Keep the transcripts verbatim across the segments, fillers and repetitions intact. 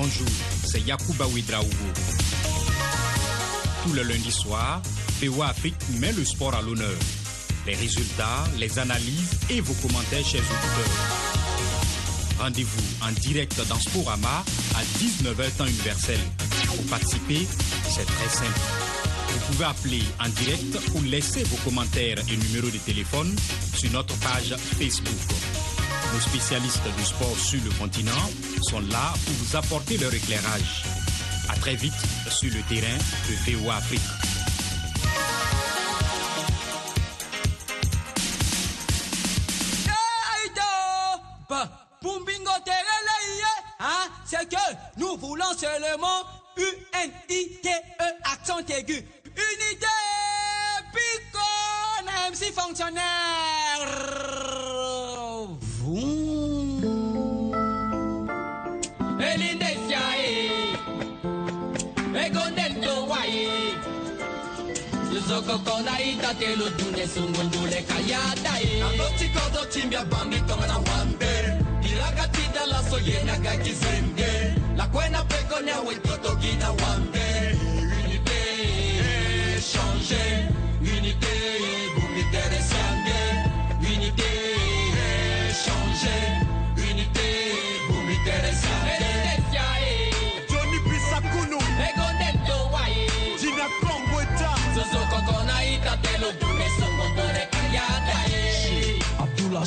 Bonjour, c'est Yakuba Widraougo. Tout le lundi soir, P W A Afrique met le sport à l'honneur. Les résultats, les analyses et vos commentaires, chers auditeurs. Rendez-vous en direct dans Sporama à dix-neuf heures temps universel. Pour participer, c'est très simple. Vous pouvez appeler en direct ou laisser vos commentaires et numéros de téléphone sur notre page Facebook. Nos spécialistes du sport sur le continent sont là pour vous apporter leur éclairage. À très vite sur le terrain de Féo Afrique. C'est que nous voulons seulement U N I T E, accent aigu. Unité, puis qu'on a M C fonctionnaire. La quena peconia with Totogina one day. Unité, échanger. Unité, vous m'intéressez. Unité, échanger. Unité, vous m'intéressez. Johnny Pissakuno, Egonetto Waye, Gina Congueta, Zozokona Itatelo, Dunesomotore Kayatae, Abdullah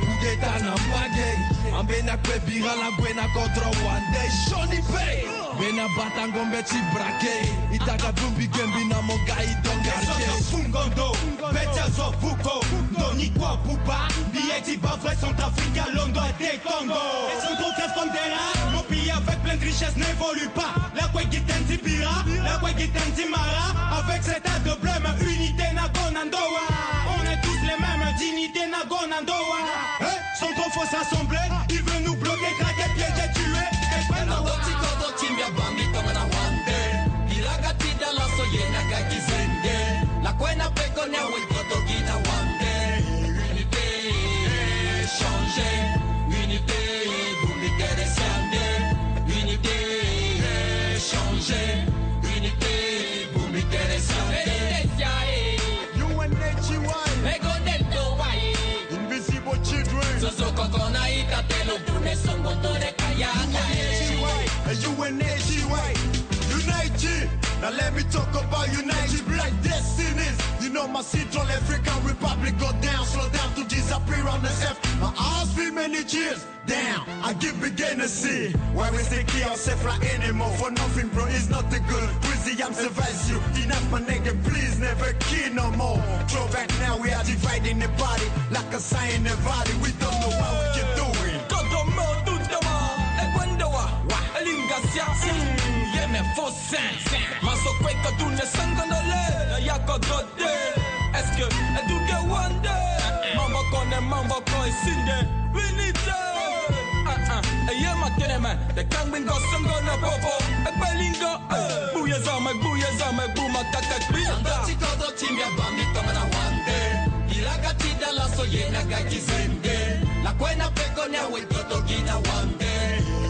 kudeta na mwage ambena kwe birala gwena kodro one day shoni pay bena batango mbeti brake itaga bumbi gembi na moga idonga ke fungondo beta zo buko doni kwa buba bieti bafre sont africa londo et congo et son trop transfondera mon pays avec plein de richesses n'évolue pas la quoi qui t'en pira la quoi qui t'en mara avec cet état de blême unité na gonandoa on est tous les mêmes dignité na gonandoa hein son trop fausse assemblée ils veulent nous bloquer craquer piéger tuer et pas dans votre corps timbia bambi tona wande ilagati dalla soyena kakizende la quoi na pekonia with totogina wande unité changer. Unité, vous m'intéressez. Unité, échanger. Unité, vous m'intéressez. U N H Y, Ego Delto Y, Invisible Children, Zozo Kokona Itatelo, Dune Songotore Kayata. U N H Y, Unite. Now let me talk about Unite Black Destinies. You know my Central African Republic go down, slow down to disappear on the F. My eyes feel many cheers down. I keep beginning to see why we say chaos fly anymore for nothing, bro. It's not the good. Crazy, I'm survive you. Enough, my nigga. Please never kill no more. Throw back now, we are dividing the body like a sign in the body. We don't know what we keep doing. Godo mo tutowa, egondowa, linga sia, yeme fosen. Maso kweka tu ne sangonole, ya godo de. Est-ce que tu get one day? Mambo koi sinde, we need it. Ah ah, aye matene man, the kangbingo songo na popo, e balingo. Buya zama, buya zama, buma kaka kwinda. Ando chikodo timbia bambi tomana wande. Ilaga tida la soye na kaki sinde. La kwena peko na we toto gina wande.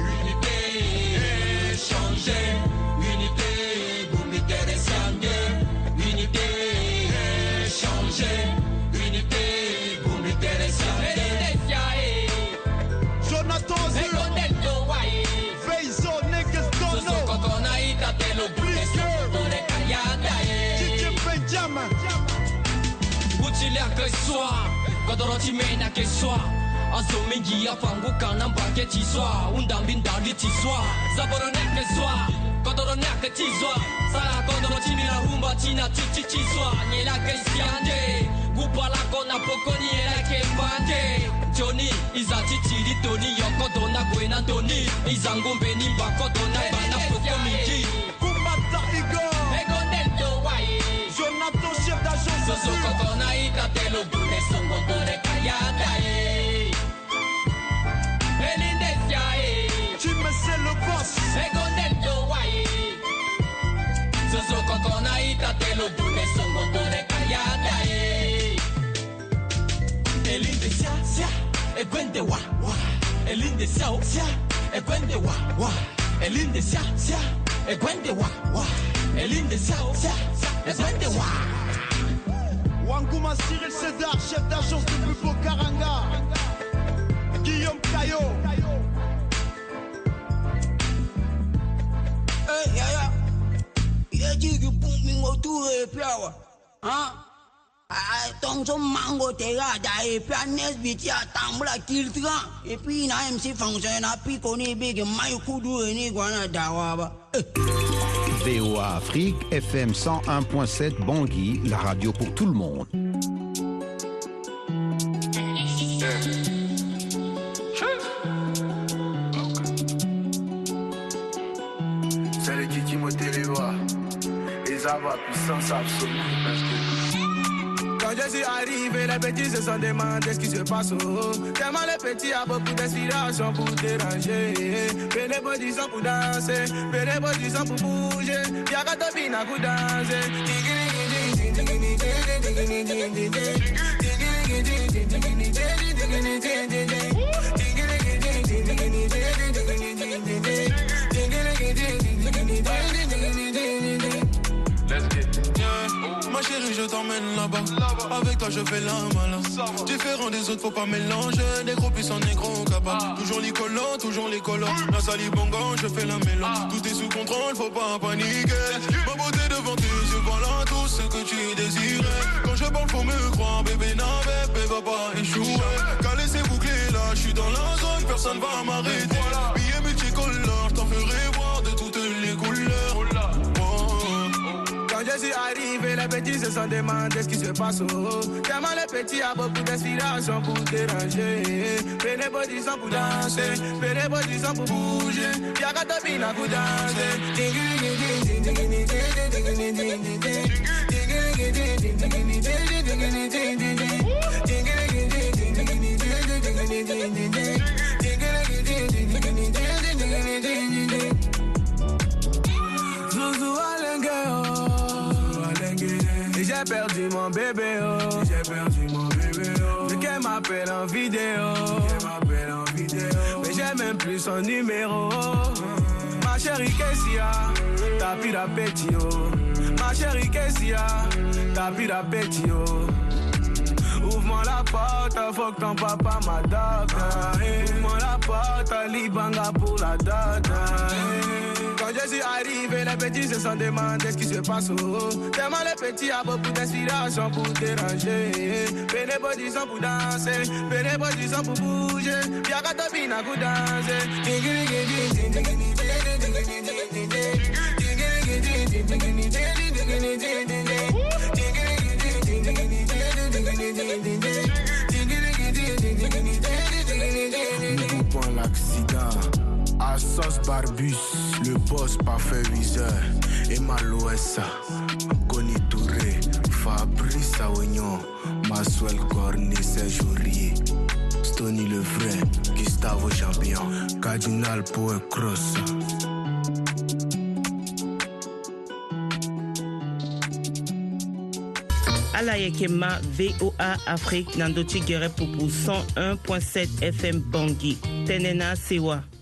Unité, changer. Unité, bumi tere sange. Unité, changer. Che soa, godoro timena che soa, azomengi afangu kana mbake ti soa, undambinda li ti soa, zaboro ne che soa, godoro ne che ti soa, sara godoro timina humba tina ti ti ti soa, ni la che siande, gupala kona pokoni era che fande, Johnny izati ti li toni yoko dona gwena doni, izangu beni bako dona bana pokomiji, kumata igo, ego nento wai, Jonathan chef d'agence, soso godona Telo dune songo dore kayata e Elinde siae Tu me sais le boss Ego netto Wangouma Cyril César, chef d'agence du plus beau Karanga, Guillaume Caillot. Hey, yaya, il a dit que bon mingo tout est plat, hein? Tant son mango te rada et puis à Nesbiti à Tambla Kiltra et puis na M C fonctionne à Piconi Big Maïkoudou et Niguana Dawaba. V O A Afrique, F M cent un virgule sept Bangui, la radio pour tout le monde. C'est le Kiki Motéléwa, les avoir puissance absolue. Quand je suis arrivé, les petits se sont demandés ce qui se passe. Oh, tellement les petits a beaucoup d'inspiration pour déranger. Venez bon disant pour danser, venez bon disant pour bouger. Viens quand tu viens pour danser. Ma chérie, je t'emmène là-bas. là-bas. Avec toi, je fais la malade. Différent des autres, faut pas mélanger. Des gros puissants, des gros capables. Ah. Toujours les collants, toujours les collants. Mm. La salibongan, je fais la mélange. Ah. Tout est sous contrôle, faut pas paniquer. Ma beauté devant tes yeux, voilà tout ce que tu désirais. Mm. Quand je parle, faut me croire. Bébé, non, bébé, va pas échouer. Car laissez boucler là, je suis dans la zone, personne va m'arrêter. Voilà. Billets multicolores, je t'en ferai voir de toutes les couleurs. Oula. Je suis arrivé, les petits se sont demandés ce qui se passe. Oh, tellement les petits a beaucoup d'inspiration pour déranger. Venez bon disant pour danser, venez bon disant pour bouger. Viens quand tu viens pour danser. J'ai perdu mon bébé, oh. J'ai perdu mon bébé, oh. Vu qu'elle m'appelle en vidéo. Elle m'appelle en vidéo. Mais j'ai même plus son numéro. Mm-hmm. Ma chérie Kessia, t'as plus d'appétit, oh. Ma chérie Kessia, t'as plus d'appétit, oh. Ouvre-moi la porte, faut que ton papa m'adopte. Eh. Ouvre-moi la porte, Libanga pour la date. Eh. Quand je suis arrivé, les petits se sont demandés ce qui se passe. Oh, tellement les petits a beaucoup d'inspiration pour déranger. Venez bon disant pour danser, venez bon disant pour bouger. Viens quand tu viens pour danser. Nous coupons l'accident. À sauce barbus, le boss parfait viseur. Et Malouessa, Goni Touré, Fabrice Aouignon, Maswell Cornet, Saint-Jourier, Stony le vrai, Gustavo Champion, Cardinal Poe Cross. Alayekema, V O A Afrique, Nandoti Guerre pour cent un virgule sept F M Bangui, Tenena Sewa.